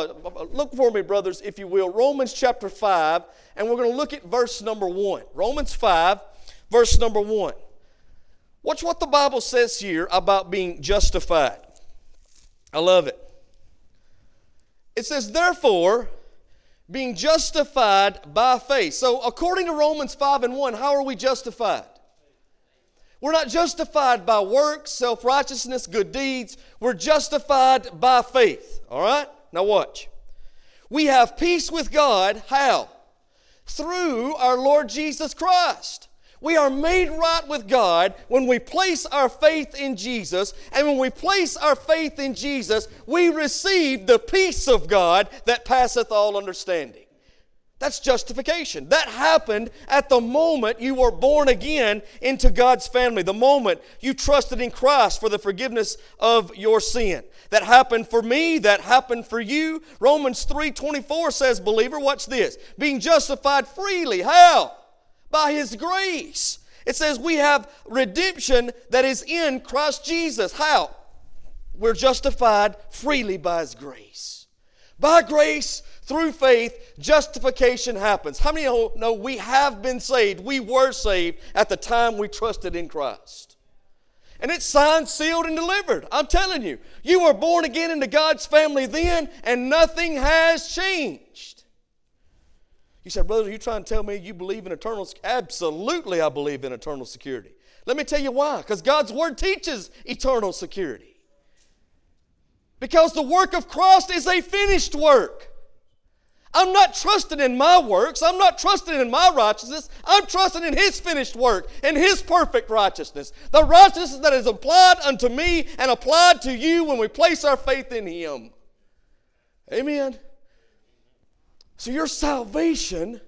Look for me, brothers, if you will, Romans chapter 5, and we're going to look at verse number 1. Romans 5, verse number 1. Watch what the Bible says here about being justified. I love it. It says, therefore, being justified by faith. So according to Romans 5 and 1, how are we justified? We're not justified by works, self-righteousness, good deeds. We're justified by faith. All right? Now watch. We have peace with God. How? Through our Lord Jesus Christ. We are made right with God when we place our faith in Jesus. And when we place our faith in Jesus, we receive the peace of God that passeth all understanding. That's justification. That happened at the moment you were born again into God's family. The moment you trusted in Christ for the forgiveness of your sin. That happened for me. That happened for you. Romans 3:24 says, believer, watch this. Being justified freely. How? By His grace. It says we have redemption that is in Christ Jesus. How? We're justified freely by His grace. By grace, through faith, justification happens. How many of you know we have been saved? We were saved at the time we trusted in Christ. And it's signed, sealed, and delivered. I'm telling you, you were born again into God's family then, and nothing has changed. You said, brother, are you trying to tell me you believe in eternal security? Absolutely, I believe in eternal security. Let me tell you why. Because God's Word teaches eternal security. Because the work of Christ is a finished work. I'm not trusting in my works. I'm not trusting in my righteousness. I'm trusting in His finished work and His perfect righteousness. The righteousness that is applied unto me and applied to you when we place our faith in Him. Amen. So your salvation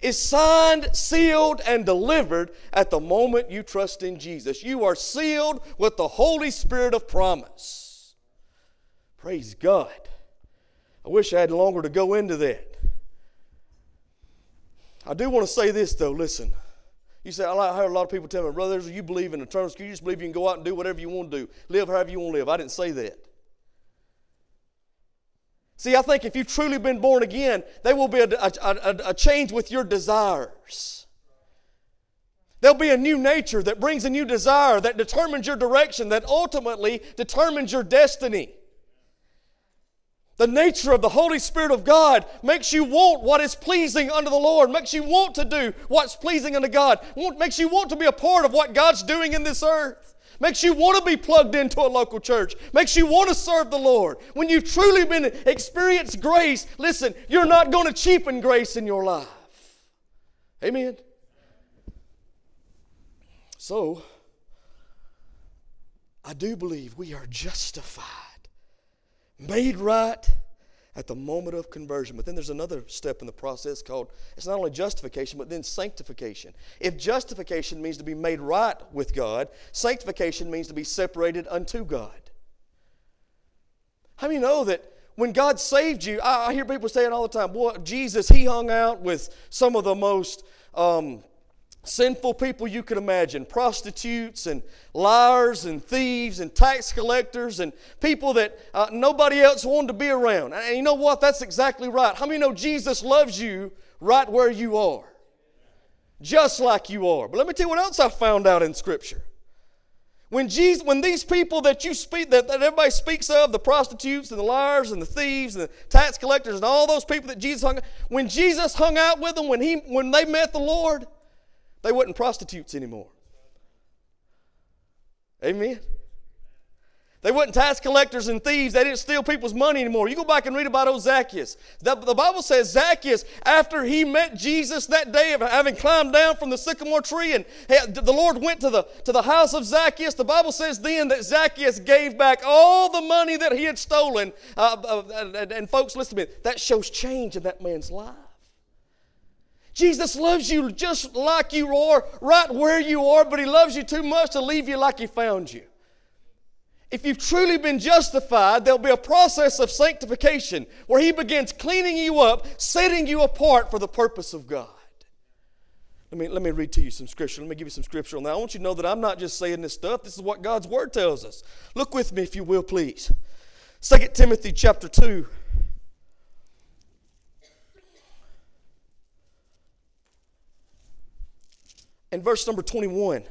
is signed, sealed, and delivered at the moment you trust in Jesus. You are sealed with the Holy Spirit of promise. Praise God. I wish I had longer to go into that. I do want to say this, though. Listen. You say, I heard a lot of people tell me, brothers, you believe in eternal security. You just believe you can go out and do whatever you want to do. Live however you want to live. I didn't say that. See, I think if you've truly been born again, there will be a change with your desires. There'll be a new nature that brings a new desire that determines your direction, that ultimately determines your destiny. The nature of the Holy Spirit of God makes you want what is pleasing unto the Lord, makes you want to do what's pleasing unto God, makes you want to be a part of what God's doing in this earth. Makes you want to be plugged into a local church. Makes you want to serve the Lord. When you've truly been experienced grace, listen, you're not going to cheapen grace in your life. Amen. So, I do believe we are justified, made right at the moment of conversion. But then there's another step in the process called, it's not only justification, but then sanctification. If justification means to be made right with God, sanctification means to be separated unto God. How many know that when God saved you, I hear people saying all the time, boy, Jesus, He hung out with some of the most sinful people you could imagine, prostitutes and liars and thieves and tax collectors and people that nobody else wanted to be around. And you know what? That's exactly right. How many know Jesus loves you right where you are? Just like you are. But let me tell you what else I found out in Scripture. When these people that you speak, that everybody speaks of, the prostitutes and the liars and the thieves and the tax collectors and all those people that Jesus hung out with them, when they met the Lord, they weren't prostitutes anymore. Amen. They weren't tax collectors and thieves. They didn't steal people's money anymore. You go back and read about old Zacchaeus. The Bible says Zacchaeus, after he met Jesus that day, having climbed down from the sycamore tree, and the Lord went to the house of Zacchaeus. The Bible says then that Zacchaeus gave back all the money that he had stolen. And folks, listen to me. That shows change in that man's life. Jesus loves you just like you are, right where you are, but He loves you too much to leave you like He found you. If you've truly been justified, there'll be a process of sanctification where He begins cleaning you up, setting you apart for the purpose of God. Let me read to you some Scripture. Let me give you some Scripture on that. I want you to know that I'm not just saying this stuff. This is what God's Word tells us. Look with me, if you will, please. 2 Timothy chapter 2. and verse number 21.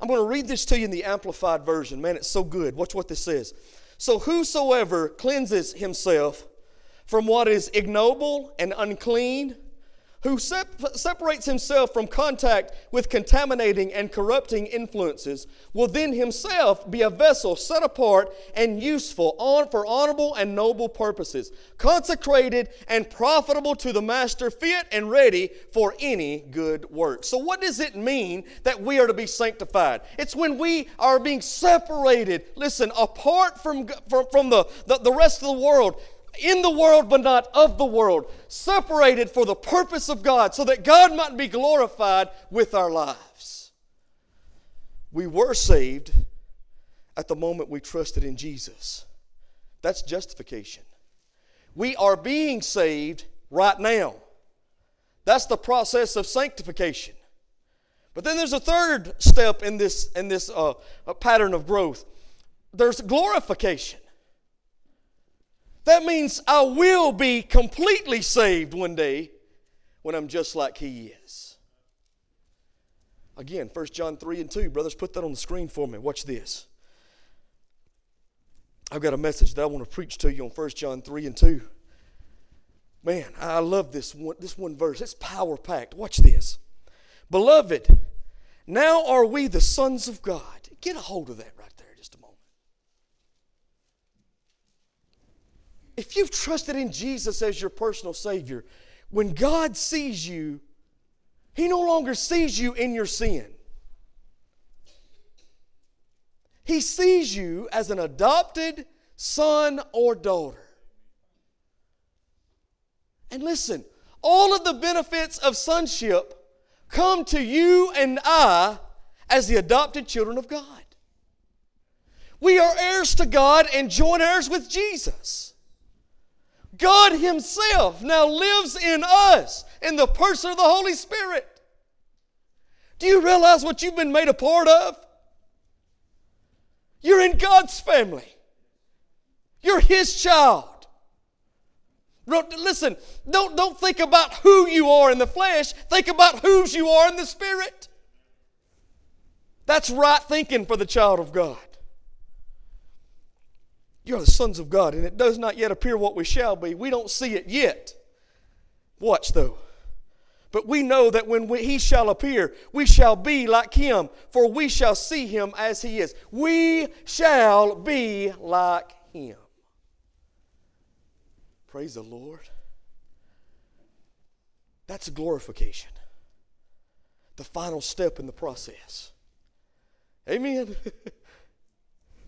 I'm going to read this to you in the Amplified Version. Man, it's so good. Watch what this says. So whosoever cleanses himself from what is ignoble and unclean, who separates himself from contact with contaminating and corrupting influences, will then himself be a vessel set apart and useful for honorable and noble purposes, consecrated and profitable to the master, fit and ready for any good work. So what does it mean that we are to be sanctified? It's when we are being separated, listen, apart from the rest of the world, in the world but not of the world, separated for the purpose of God, so that God might be glorified with our lives. We were saved at the moment we trusted in Jesus. That's justification. We are being saved right now. That's the process of sanctification. But then there's a third step in this pattern of growth. There's glorification. That means I will be completely saved one day when I'm just like He is. Again, 1 John 3 and 2. Brothers, put that on the screen for me. Watch this. I've got a message that I want to preach to you on 1 John 3 and 2. Man, I love this one verse. It's power-packed. Watch this. Beloved, now are we the sons of God. Get a hold of that right there. If you've trusted in Jesus as your personal Savior, when God sees you, He no longer sees you in your sin. He sees you as an adopted son or daughter. And listen, all of the benefits of sonship come to you and I as the adopted children of God. We are heirs to God and joint heirs with Jesus. God Himself now lives in us in the person of the Holy Spirit. Do you realize what you've been made a part of? You're in God's family. You're His child. Listen, don't think about who you are in the flesh. Think about whose you are in the Spirit. That's right thinking for the child of God. You're the sons of God, and it does not yet appear what we shall be. We don't see it yet. Watch, though. But we know that when He shall appear, we shall be like Him, for we shall see Him as He is. We shall be like Him. Praise the Lord. That's glorification. The final step in the process. Amen.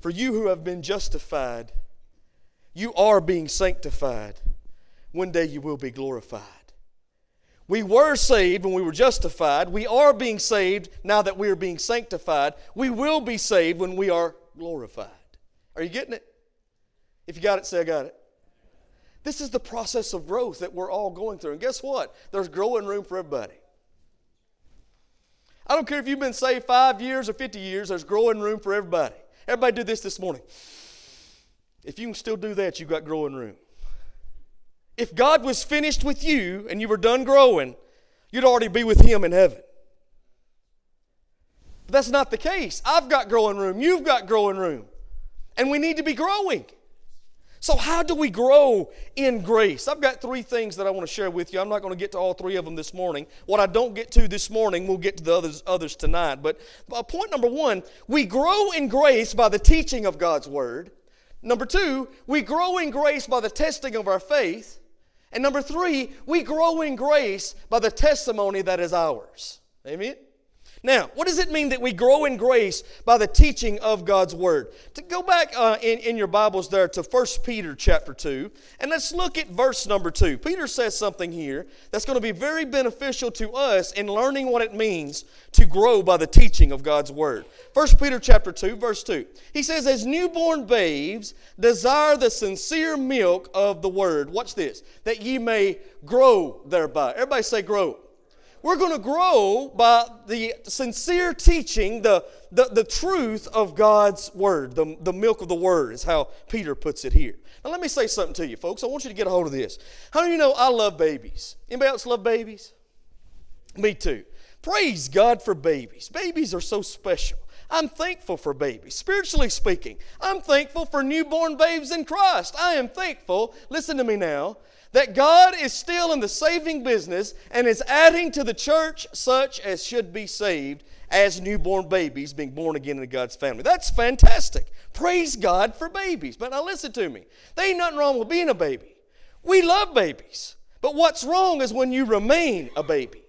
For you who have been justified, you are being sanctified. One day you will be glorified. We were saved when we were justified. We are being saved now that we are being sanctified. We will be saved when we are glorified. Are you getting it? If you got it, say I got it. This is the process of growth that we're all going through. And guess what? There's growing room for everybody. I don't care if you've been saved 5 years or 50 years, there's growing room for everybody. Everybody do this morning. If you can still do that, you've got growing room. If God was finished with you and you were done growing, you'd already be with Him in heaven. But that's not the case. I've got growing room. You've got growing room. And we need to be growing. So how do we grow in grace? I've got 3 things that I want to share with you. I'm not going to get to all 3 of them this morning. What I don't get to this morning, we'll get to the others tonight. But point number 1, we grow in grace by the teaching of God's Word. Number 2, we grow in grace by the testing of our faith. And number 3, we grow in grace by the testimony that is ours. Amen? Now, what does it mean that we grow in grace by the teaching of God's Word? To go back in your Bibles there to 1 Peter chapter 2, and let's look at verse number 2. Peter says something here that's going to be very beneficial to us in learning what it means to grow by the teaching of God's Word. 1 Peter chapter 2, verse 2. He says, as newborn babes, desire the sincere milk of the Word. Watch this. That ye may grow thereby. Everybody say grow. We're going to grow by the sincere teaching, the truth of God's Word. The milk of the Word is how Peter puts it here. Now let me say something to you, folks. I want you to get a hold of this. How do you know I love babies? Anybody else love babies? Me too. Praise God for babies. Babies are so special. I'm thankful for babies. Spiritually speaking, I'm thankful for newborn babes in Christ. I am thankful, listen to me now, that God is still in the saving business and is adding to the church such as should be saved as newborn babies being born again into God's family. That's fantastic. Praise God for babies. But now listen to me. There ain't nothing wrong with being a baby. We love babies. But what's wrong is when you remain a baby.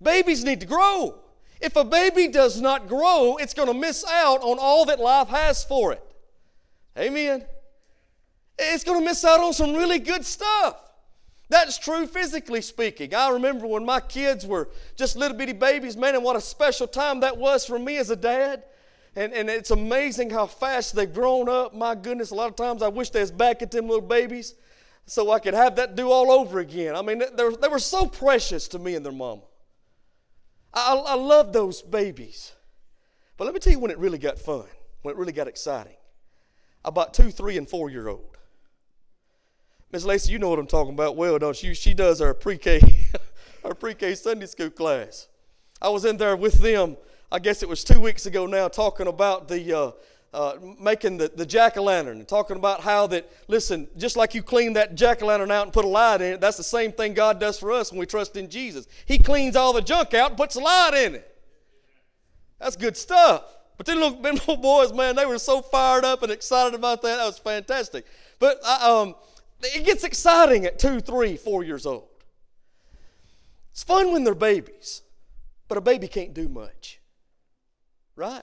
Babies need to grow. If a baby does not grow, it's going to miss out on all that life has for it. Amen. It's going to miss out on some really good stuff. That's true physically speaking. I remember when my kids were just little bitty babies, man, and what a special time that was for me as a dad. And it's amazing how fast they've grown up. My goodness, a lot of times I wish they was back at them little babies so I could have that do all over again. I mean, they were so precious to me and their mama. I love those babies. But let me tell you when it really got fun, when it really got exciting. About 2, 3, and 4-year-old. Miss Lacey, you know what I'm talking about well, don't you? She does her pre-K, her pre-K Sunday school class. I was in there with them, I guess it was 2 weeks ago now, talking about the making the jack-o'-lantern and talking about how that, listen, just like you clean that jack-o'-lantern out and put a light in it, that's the same thing God does for us when we trust in Jesus. He cleans all the junk out and puts a light in it. That's good stuff. But then little boys, man, they were so fired up and excited about that. That was fantastic. But it gets exciting at 2, 3, 4 years old. It's fun when they're babies, but a baby can't do much, right?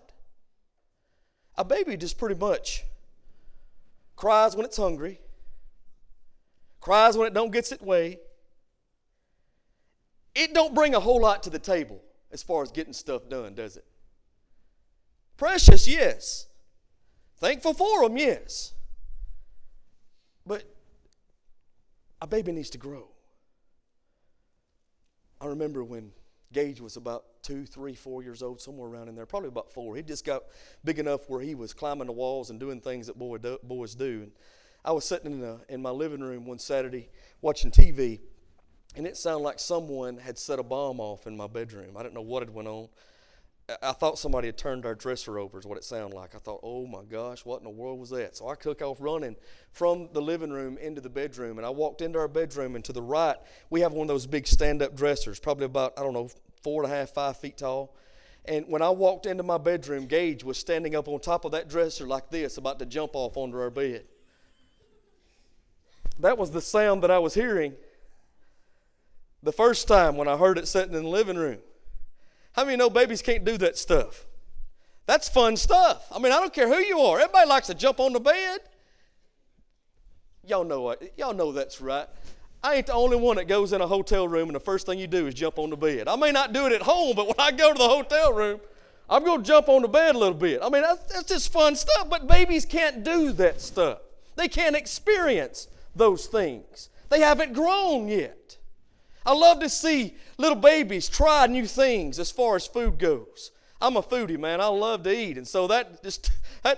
A baby just pretty much cries when it's hungry, cries when it don't get its way. It don't bring a whole lot to the table as far as getting stuff done, does it? Precious, yes. Thankful for them, yes. But a baby needs to grow. I remember when Gage was about 2, 3, 4 years old, somewhere around in there, probably about 4. He just got big enough where he was climbing the walls and doing things that boys do. And I was sitting in my living room one Saturday watching TV, and it sounded like someone had set a bomb off in my bedroom. I didn't know what had went on. I thought somebody had turned our dresser over is what it sounded like. I thought, oh my gosh, what in the world was that? So I took off running from the living room into the bedroom, and I walked into our bedroom, and to the right, we have one of those big stand-up dressers, probably about, 4.5, 5 feet tall. And when I walked into my bedroom, Gage was standing up on top of that dresser like this, about to jump off onto our bed. That was the sound that I was hearing the first time when I heard it sitting in the living room. How many know babies can't do that stuff? That's fun stuff. I mean, I don't care who you are. Everybody likes to jump on the bed. Y'all know that's right. I ain't the only one that goes in a hotel room and the first thing you do is jump on the bed. I may not do it at home, but when I go to the hotel room, I'm going to jump on the bed a little bit. I mean, that's just fun stuff, but babies can't do that stuff. They can't experience those things. They haven't grown yet. I love to see little babies try new things as far as food goes. I'm a foodie, man. I love to eat, and so that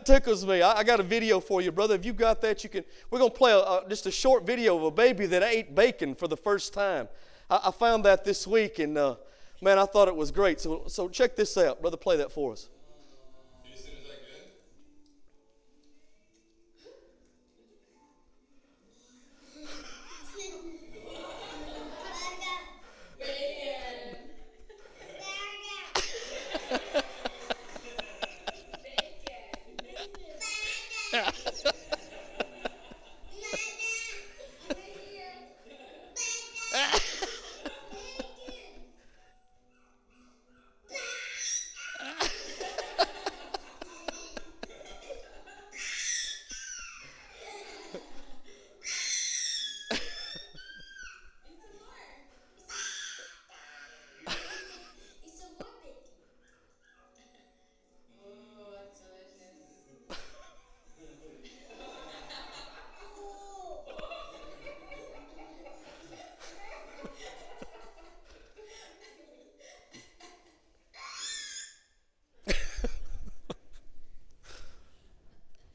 tickles me. I got a video for you, brother. If you got that, you can. We're gonna play just a short video of a baby that ate bacon for the first time. I found that this week, and man, I thought it was great. So check this out, brother. Play that for us.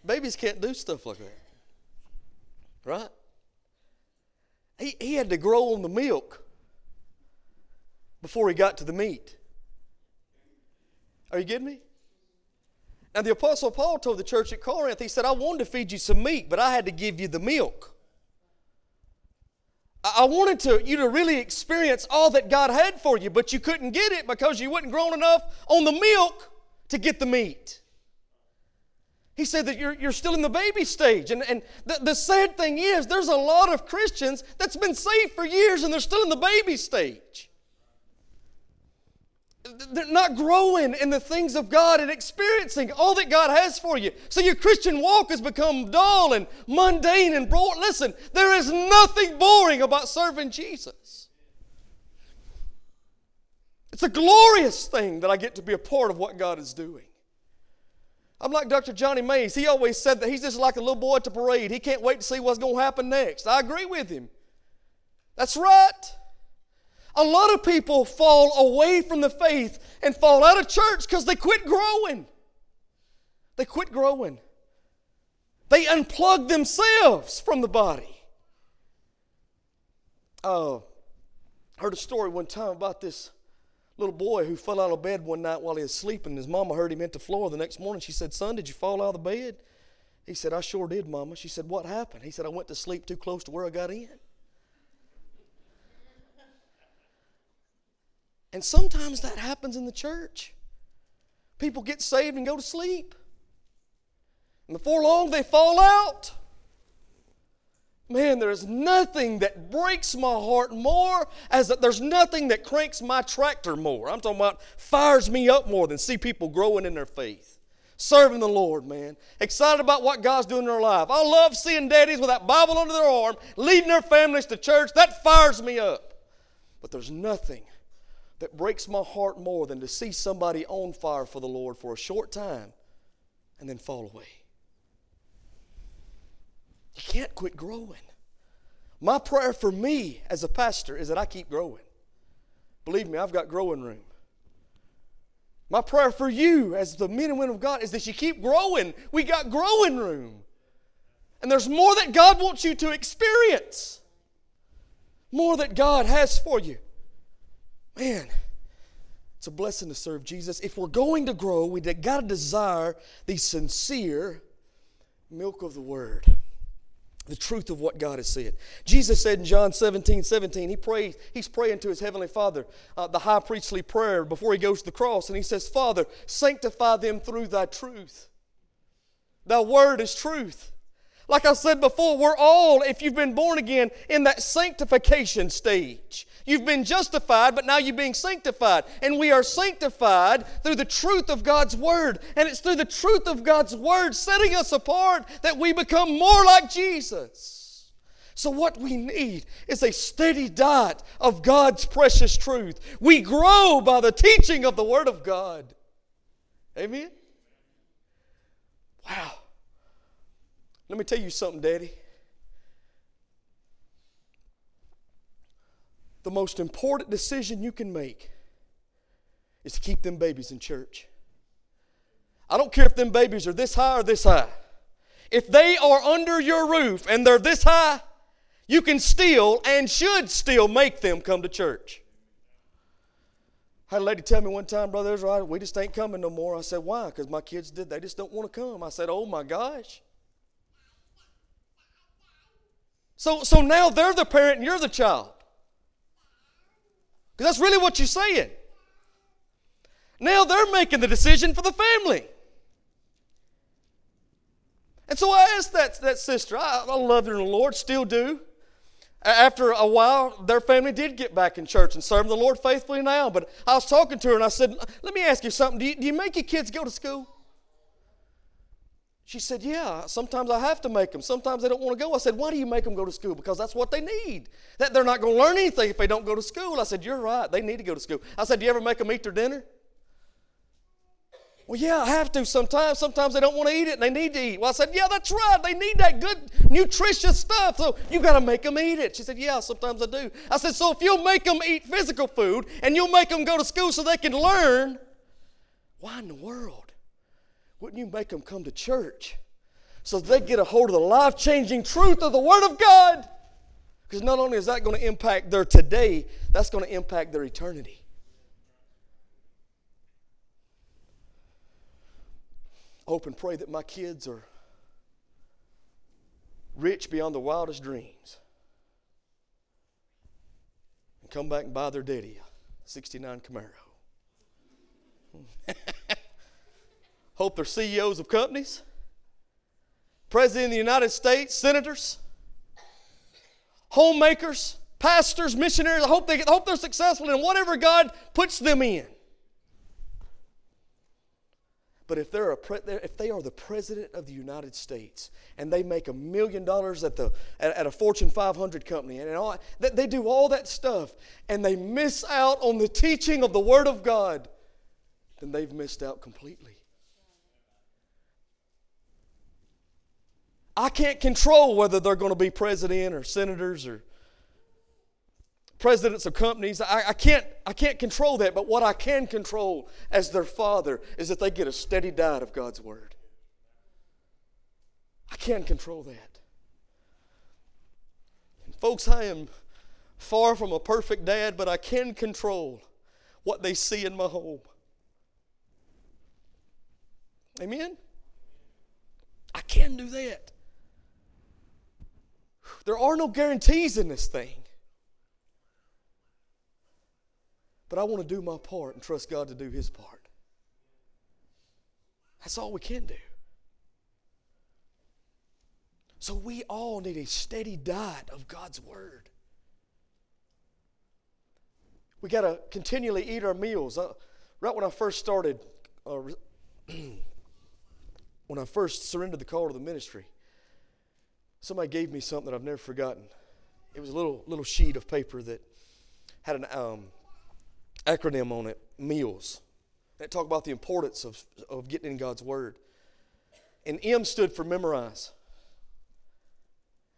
Babies can't do stuff like that, right? He had to grow on the milk. before he got to the meat. Are you getting me? Now the Apostle Paul told the church at Corinth, he said, I wanted to feed you some meat, but I had to give you the milk. I wanted you to really experience all that God had for you, but you couldn't get it because you weren't grown enough on the milk to get the meat. He said that you're still in the baby stage. And the sad thing is, there's a lot of Christians that's been saved for years and they're still in the baby stage. They're not growing in the things of God and experiencing all that God has for you. So your Christian walk has become dull and mundane and boring. Listen, there is nothing boring about serving Jesus. It's a glorious thing that I get to be a part of what God is doing. I'm like Dr. Johnny Mays. He always said that he's just like a little boy at the parade. He can't wait to see what's going to happen next. I agree with him. That's right. A lot of people fall away from the faith and fall out of church because they quit growing. They quit growing. They unplug themselves from the body. I heard a story one time about this little boy who fell out of bed one night while he was sleeping. His mama heard him hit the floor the next morning. She said, son, did you fall out of the bed? He said, I sure did, Mama. She said, what happened? He said, I went to sleep too close to where I got in. And sometimes that happens in the church. People get saved and go to sleep. And before long, they fall out. Man, there's nothing that breaks my heart more as that there's nothing that cranks my tractor more. I'm talking about fires me up more than see people growing in their faith. Serving the Lord, man. Excited about what God's doing in their life. I love seeing daddies with that Bible under their arm, leading their families to church. That fires me up. But there's nothing that breaks my heart more than to see somebody on fire for the Lord for a short time and then fall away. You can't quit growing. My prayer for me as a pastor is that I keep growing. Believe me, I've got growing room. My prayer for you as the men and women of God is that you keep growing. We got growing room. And there's more that God wants you to experience. More that God has for you. Man, it's a blessing to serve Jesus. If we're going to grow, we got to desire the sincere milk of the Word. The truth of what God has said. Jesus said in John 17:17, he's praying to his heavenly Father, the high priestly prayer before he goes to the cross. And he says, Father, sanctify them through thy truth. Thy word is truth. Like I said before, we're all, if you've been born again, in that sanctification stage. You've been justified, but now you're being sanctified. And we are sanctified through the truth of God's Word. And it's through the truth of God's Word setting us apart that we become more like Jesus. So what we need is a steady diet of God's precious truth. We grow by the teaching of the Word of God. Amen? Wow. Let me tell you something, Daddy. The most important decision you can make is to keep them babies in church. I don't care if them babies are this high or this high. If they are under your roof and they're this high, you can still and should still make them come to church. I had a lady tell me one time, Brother Israel, we just ain't coming no more. I said, why? Because my kids did. They just don't want to come. I said, oh my gosh. So now they're the parent and you're the child. Because that's really what you're saying. Now they're making the decision for the family. And so I asked that sister, I love her in the Lord, still do. After a while, their family did get back in church and serving the Lord faithfully now. But I was talking to her and I said, let me ask you something. Do you make your kids go to school? She said, yeah, sometimes I have to make them. Sometimes they don't want to go. I said, why do you make them go to school? Because that's what they need. That they're not going to learn anything if they don't go to school. I said, you're right. They need to go to school. I said, do you ever make them eat their dinner? Well, yeah, I have to sometimes. Sometimes they don't want to eat it and they need to eat. Well, I said, yeah, that's right. They need that good, nutritious stuff. So you got to make them eat it. She said, yeah, sometimes I do. I said, so if you'll make them eat physical food and you'll make them go to school so they can learn, why in the world wouldn't you make them come to church so they get a hold of the life-changing truth of the Word of God? Because not only is that going to impact their today, that's going to impact their eternity. I hope and pray that my kids are rich beyond the wildest dreams and come back and buy their daddy a 69 Camaro. Hope they're CEOs of companies, President of the United States, senators, homemakers, pastors, missionaries. I hope they're successful in whatever God puts them in. But if they are the President of the United States and they make $1 million at a Fortune 500 company and all, they do all that stuff and they miss out on the teaching of the Word of God, then they've missed out completely. I can't control whether they're going to be president or senators or presidents of companies. I can't control that, but what I can control as their father is that they get a steady diet of God's Word. I can't control that. And folks, I am far from a perfect dad, but I can control what they see in my home. Amen? I can do that. There are no guarantees in this thing. But I want to do my part and trust God to do His part. That's all we can do. So we all need a steady diet of God's Word. We got to continually eat our meals. Right when I first started, when I first surrendered the call to the ministry, somebody gave me something that I've never forgotten. It was a little sheet of paper that had an acronym on it, MEALS. And it talked about the importance of getting in God's Word. And M stood for memorize.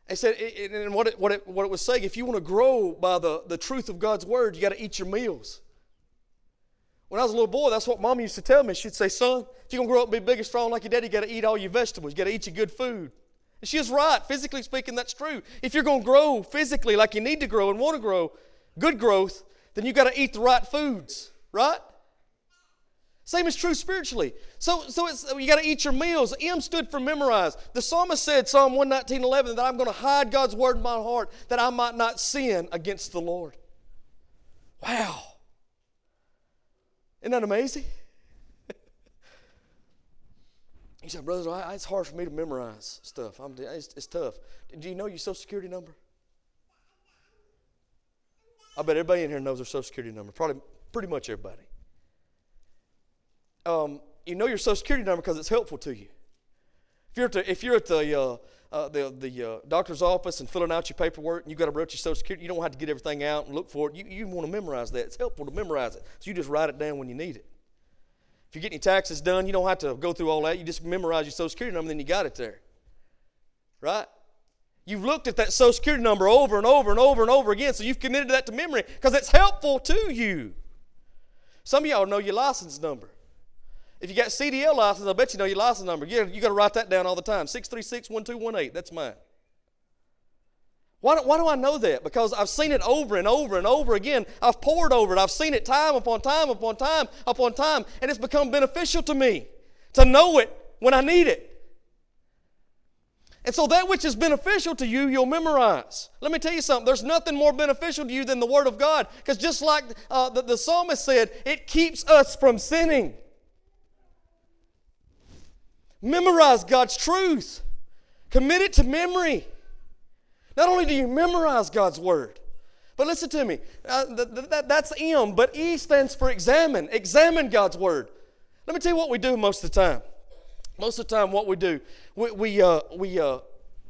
They said, and what it was saying, if you want to grow by the truth of God's Word, you got to eat your meals. When I was a little boy, that's what Mom used to tell me. She'd say, son, if you're going to grow up and be big and strong like your daddy, you got to eat all your vegetables. You got to eat your good food. And she was right. Physically speaking, that's true. If you're going to grow physically like you need to grow and want to grow, good growth, then you've got to eat the right foods, right? Same is true spiritually. So you got to eat your meals. M stood for memorize. The psalmist said, Psalm 119:11, that I'm going to hide God's Word in my heart that I might not sin against the Lord. Wow. Isn't that amazing? You said, brother, it's hard for me to memorize stuff. It's tough. Do you know your Social Security number? I bet everybody in here knows their Social Security number. Probably pretty much everybody. You know your Social Security number because it's helpful to you. If you're at the doctor's office and filling out your paperwork and you've got to write your Social Security, you don't have to get everything out and look for it. You want to memorize that. It's helpful to memorize it. So you just write it down when you need it. If you get your taxes done, you don't have to go through all that. You just memorize your Social Security number and then you got it there. Right? You've looked at that Social Security number over and over and over and over again, so you've committed that to memory because it's helpful to you. Some of y'all know your license number. If you got CDL license, I bet you know your license number. You got to write that down all the time, 636-1218. That's mine. Why do I know that? Because I've seen it over and over and over again. I've pored over it. I've seen it time upon time upon time upon time, and it's become beneficial to me to know it when I need it. And so that which is beneficial to you, you'll memorize. Let me tell you something. There's nothing more beneficial to you than the Word of God. Because just like the psalmist said, it keeps us from sinning. Memorize God's truth. Commit it to memory. Not only do you memorize God's Word, but listen to me. That's M, but E stands for examine. Examine God's Word. Let me tell you what we do most of the time. Most of the time what we do, we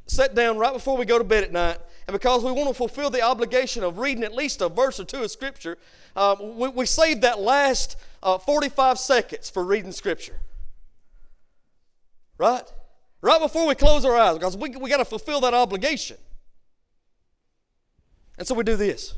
sit down right before we go to bed at night, and because we want to fulfill the obligation of reading at least a verse or two of Scripture, we save that last 45 seconds for reading Scripture. Right? Right before we close our eyes, because we got to fulfill that obligation. And so we do this.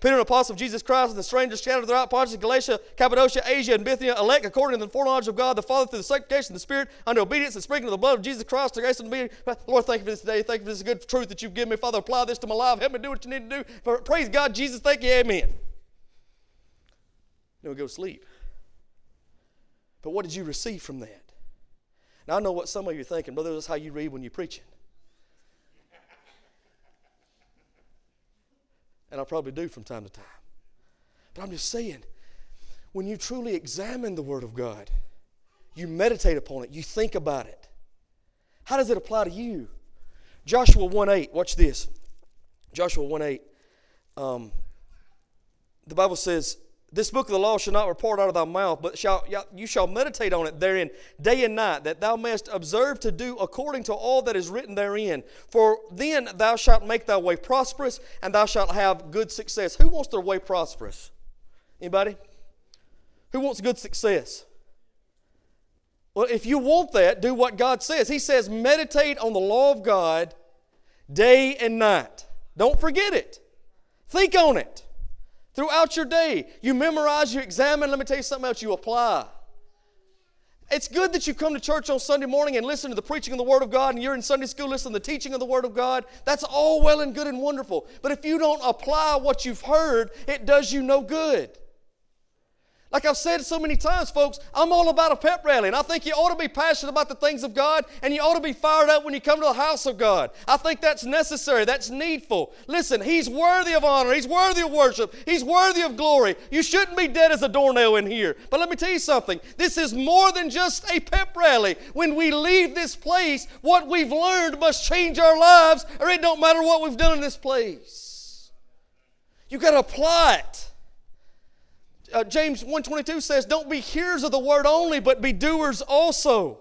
Peter, an apostle of Jesus Christ, and the strangers scattered throughout Pontus, Galatia, Cappadocia, Asia, and Bithynia, elect according to the foreknowledge of God the Father through the sanctification of the Spirit, unto obedience and sprinkling of the blood of Jesus Christ, to grace and obedience. Lord, thank you for this day. Thank you for this good truth that you've given me. Father, apply this to my life. Help me do what you need to do. Praise God, Jesus. Thank you. Amen. Then we go to sleep. But what did you receive from that? Now, I know what some of you are thinking. Brother, that's how you read when you're preaching. And I probably do from time to time. But I'm just saying, when you truly examine the Word of God, you meditate upon it, you think about it. How does it apply to you? Joshua 1:8, watch this. Joshua 1:8. The Bible says, "This book of the law shall not depart out of thy mouth, but you shall meditate on it therein day and night, that thou mayest observe to do according to all that is written therein. For then thou shalt make thy way prosperous, and thou shalt have good success." Who wants their way prosperous? Anybody? Who wants good success? Well, if you want that, do what God says. He says, meditate on the law of God day and night. Don't forget it. Think on it. Throughout your day, you memorize, you examine. Let me tell you something else, you apply. It's good that you come to church on Sunday morning and listen to the preaching of the Word of God, and you're in Sunday school, listen to the teaching of the Word of God. That's all well and good and wonderful. But if you don't apply what you've heard, it does you no good. Like I've said so many times, folks, I'm all about a pep rally, and I think you ought to be passionate about the things of God, and you ought to be fired up when you come to the house of God. I think that's necessary. That's needful. Listen, He's worthy of honor. He's worthy of worship. He's worthy of glory. You shouldn't be dead as a doornail in here. But let me tell you something. This is more than just a pep rally. When we leave this place, what we've learned must change our lives, or it don't matter what we've done in this place. You've got to apply it. James 1:22 says, "Don't be hearers of the word only, but be doers also."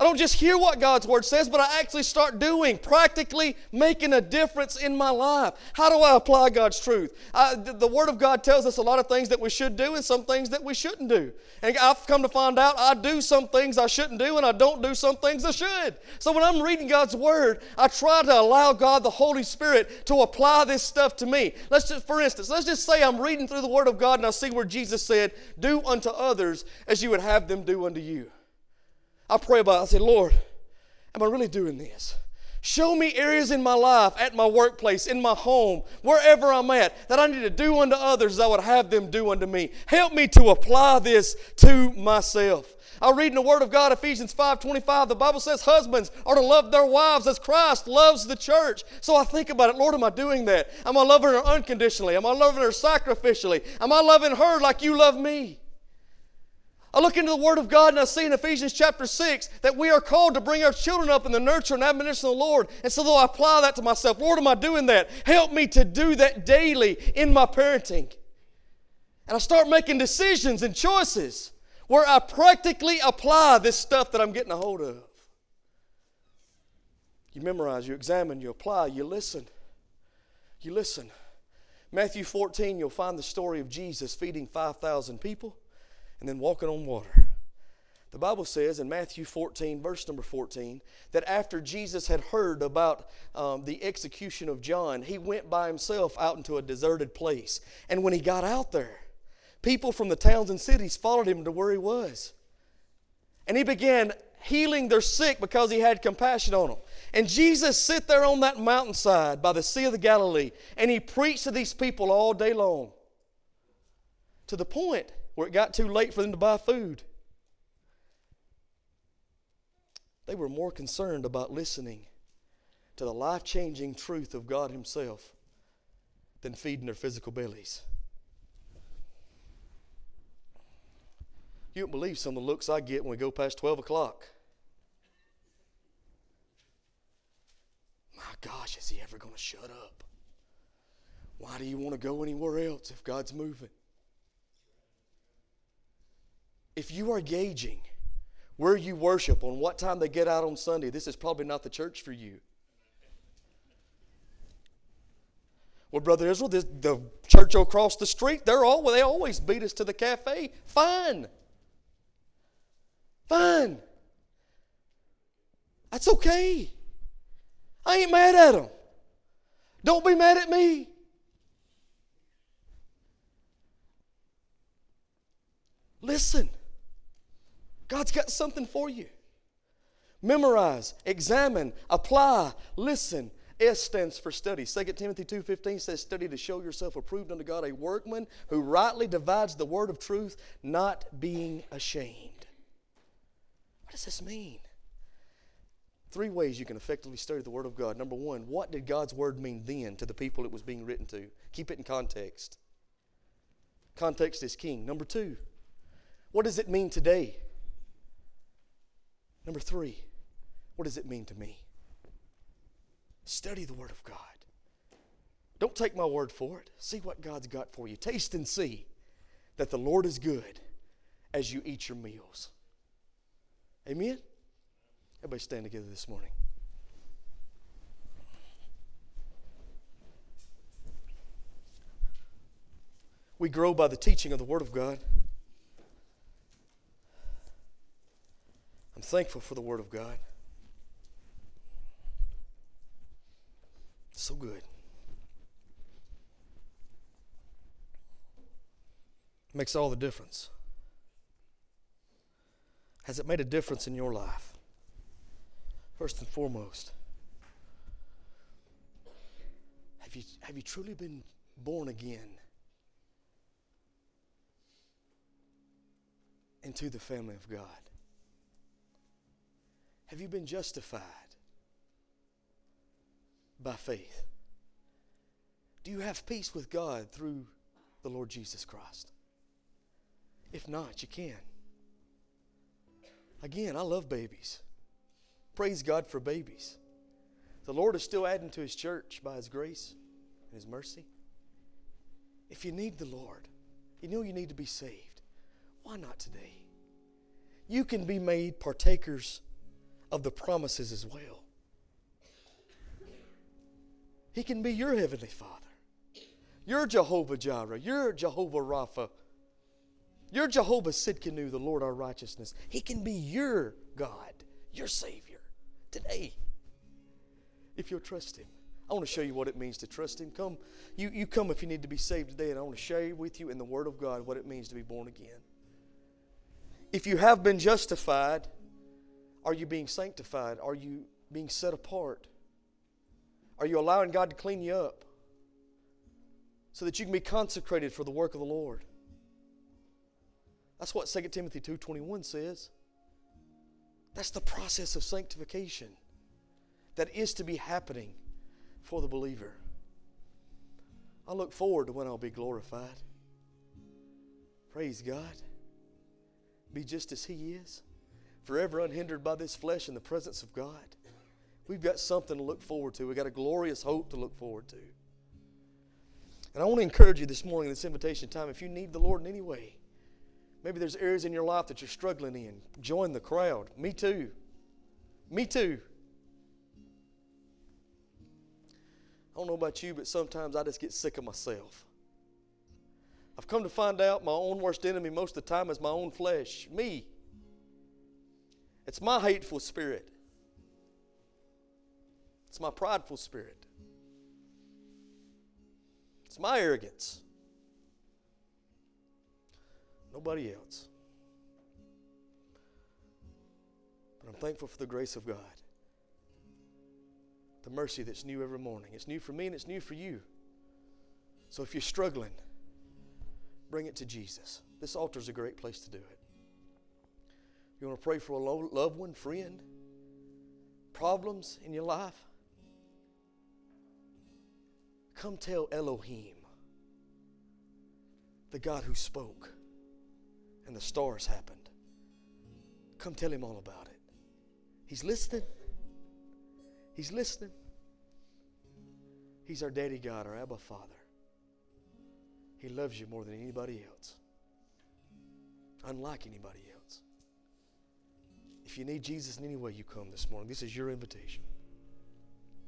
I don't just hear what God's word says, but I actually start doing, practically making a difference in my life. How do I apply God's truth? The Word of God tells us a lot of things that we should do and some things that we shouldn't do. And I've come to find out I do some things I shouldn't do and I don't do some things I should. So when I'm reading God's Word, I try to allow God, the Holy Spirit, to apply this stuff to me. For instance, let's just say I'm reading through the Word of God and I see where Jesus said, "Do unto others as you would have them do unto you." I pray about it. I say, "Lord, am I really doing this? Show me areas in my life, at my workplace, in my home, wherever I'm at, that I need to do unto others as I would have them do unto me. Help me to apply this to myself." I read in the Word of God, Ephesians 5:25, the Bible says husbands are to love their wives as Christ loves the church. So I think about it, Lord, am I doing that? Am I loving her unconditionally? Am I loving her sacrificially? Am I loving her like you love me? I look into the Word of God and I see in Ephesians chapter 6 that we are called to bring our children up in the nurture and admonition of the Lord. And so though I apply that to myself, Lord, am I doing that? Help me to do that daily in my parenting. And I start making decisions and choices where I practically apply this stuff that I'm getting a hold of. You memorize, you examine, you apply, you listen. You listen. Matthew 14, you'll find the story of Jesus feeding 5,000 people. And then walking on water. The Bible says in Matthew 14, verse number 14, that after Jesus had heard about the execution of John, he went by himself out into a deserted place. And when he got out there, people from the towns and cities followed him to where he was. And he began healing their sick because he had compassion on them. And Jesus sit there on that mountainside by the Sea of the Galilee, and he preached to these people all day long. To the point where it got too late for them to buy food. They were more concerned about listening to the life-changing truth of God Himself than feeding their physical bellies. You don't believe some of the looks I get when we go past 12 o'clock. My gosh, is He ever going to shut up? Why do you want to go anywhere else if God's moving? If you are gauging where you worship on what time they get out on Sunday, this is probably not the church for you. Well, Brother Israel, the church across the street, they always beat us to the cafe. Fine. Fine. That's okay. I ain't mad at them. Don't be mad at me. Listen. God's got something for you. Memorize, examine, apply, listen. S stands for study. 2 Timothy 2:15 says, "Study to show yourself approved unto God, a workman who rightly divides the word of truth, not being ashamed." What does this mean? Three ways you can effectively study the Word of God. Number one, what did God's Word mean then to the people it was being written to? Keep it in context. Context is king. Number two, what does it mean today? Number three, what does it mean to me? Study the Word of God. Don't take my word for it. See what God's got for you. Taste and see that the Lord is good as you eat your meals. Amen? Everybody stand together this morning. We grow by the teaching of the Word of God. I'm thankful for the Word of God. It's so good. Makes all the difference. Has it made a difference in your life? First and foremost, have you truly been born again into the family of God? Have you been justified by faith? Do you have peace with God through the Lord Jesus Christ? If not, you can. Again, I love babies. Praise God for babies. The Lord is still adding to His church by His grace and His mercy. If you need the Lord, you know you need to be saved. Why not today? You can be made partakers of the promises as well. He can be your Heavenly Father, your Jehovah Jireh, your Jehovah Rapha, your Jehovah Sidkenu, the Lord our righteousness. He can be your God, your Savior, today, if you'll trust Him. I want to show you what it means to trust Him. Come, you come if you need to be saved today, and I want to share with you in the Word of God what it means to be born again. If you have been justified, are you being sanctified? Are you being set apart? Are you allowing God to clean you up so that you can be consecrated for the work of the Lord? That's what 2 Timothy 2:21 says. That's the process of sanctification that is to be happening for the believer. I look forward to when I'll be glorified. Praise God. Be just as He is, forever unhindered by this flesh in the presence of God. We've got something to look forward to. We've got a glorious hope to look forward to. And I want to encourage you this morning in this invitation time, if you need the Lord in any way, maybe there's areas in your life that you're struggling in. Join the crowd. Me too. Me too. I don't know about you, but sometimes I just get sick of myself. I've come to find out my own worst enemy most of the time is my own flesh. Me. It's my hateful spirit. It's my prideful spirit. It's my arrogance. Nobody else. But I'm thankful for the grace of God. The mercy that's new every morning. It's new for me and it's new for you. So if you're struggling, bring it to Jesus. This altar's a great place to do it. You want to pray for a loved one, friend, problems in your life? Come tell Elohim, the God who spoke and the stars happened. Come tell Him all about it. He's listening. He's listening. He's our daddy God, our Abba Father. He loves you more than anybody else. Unlike anybody else. If you need Jesus in any way, you come this morning. This is your invitation.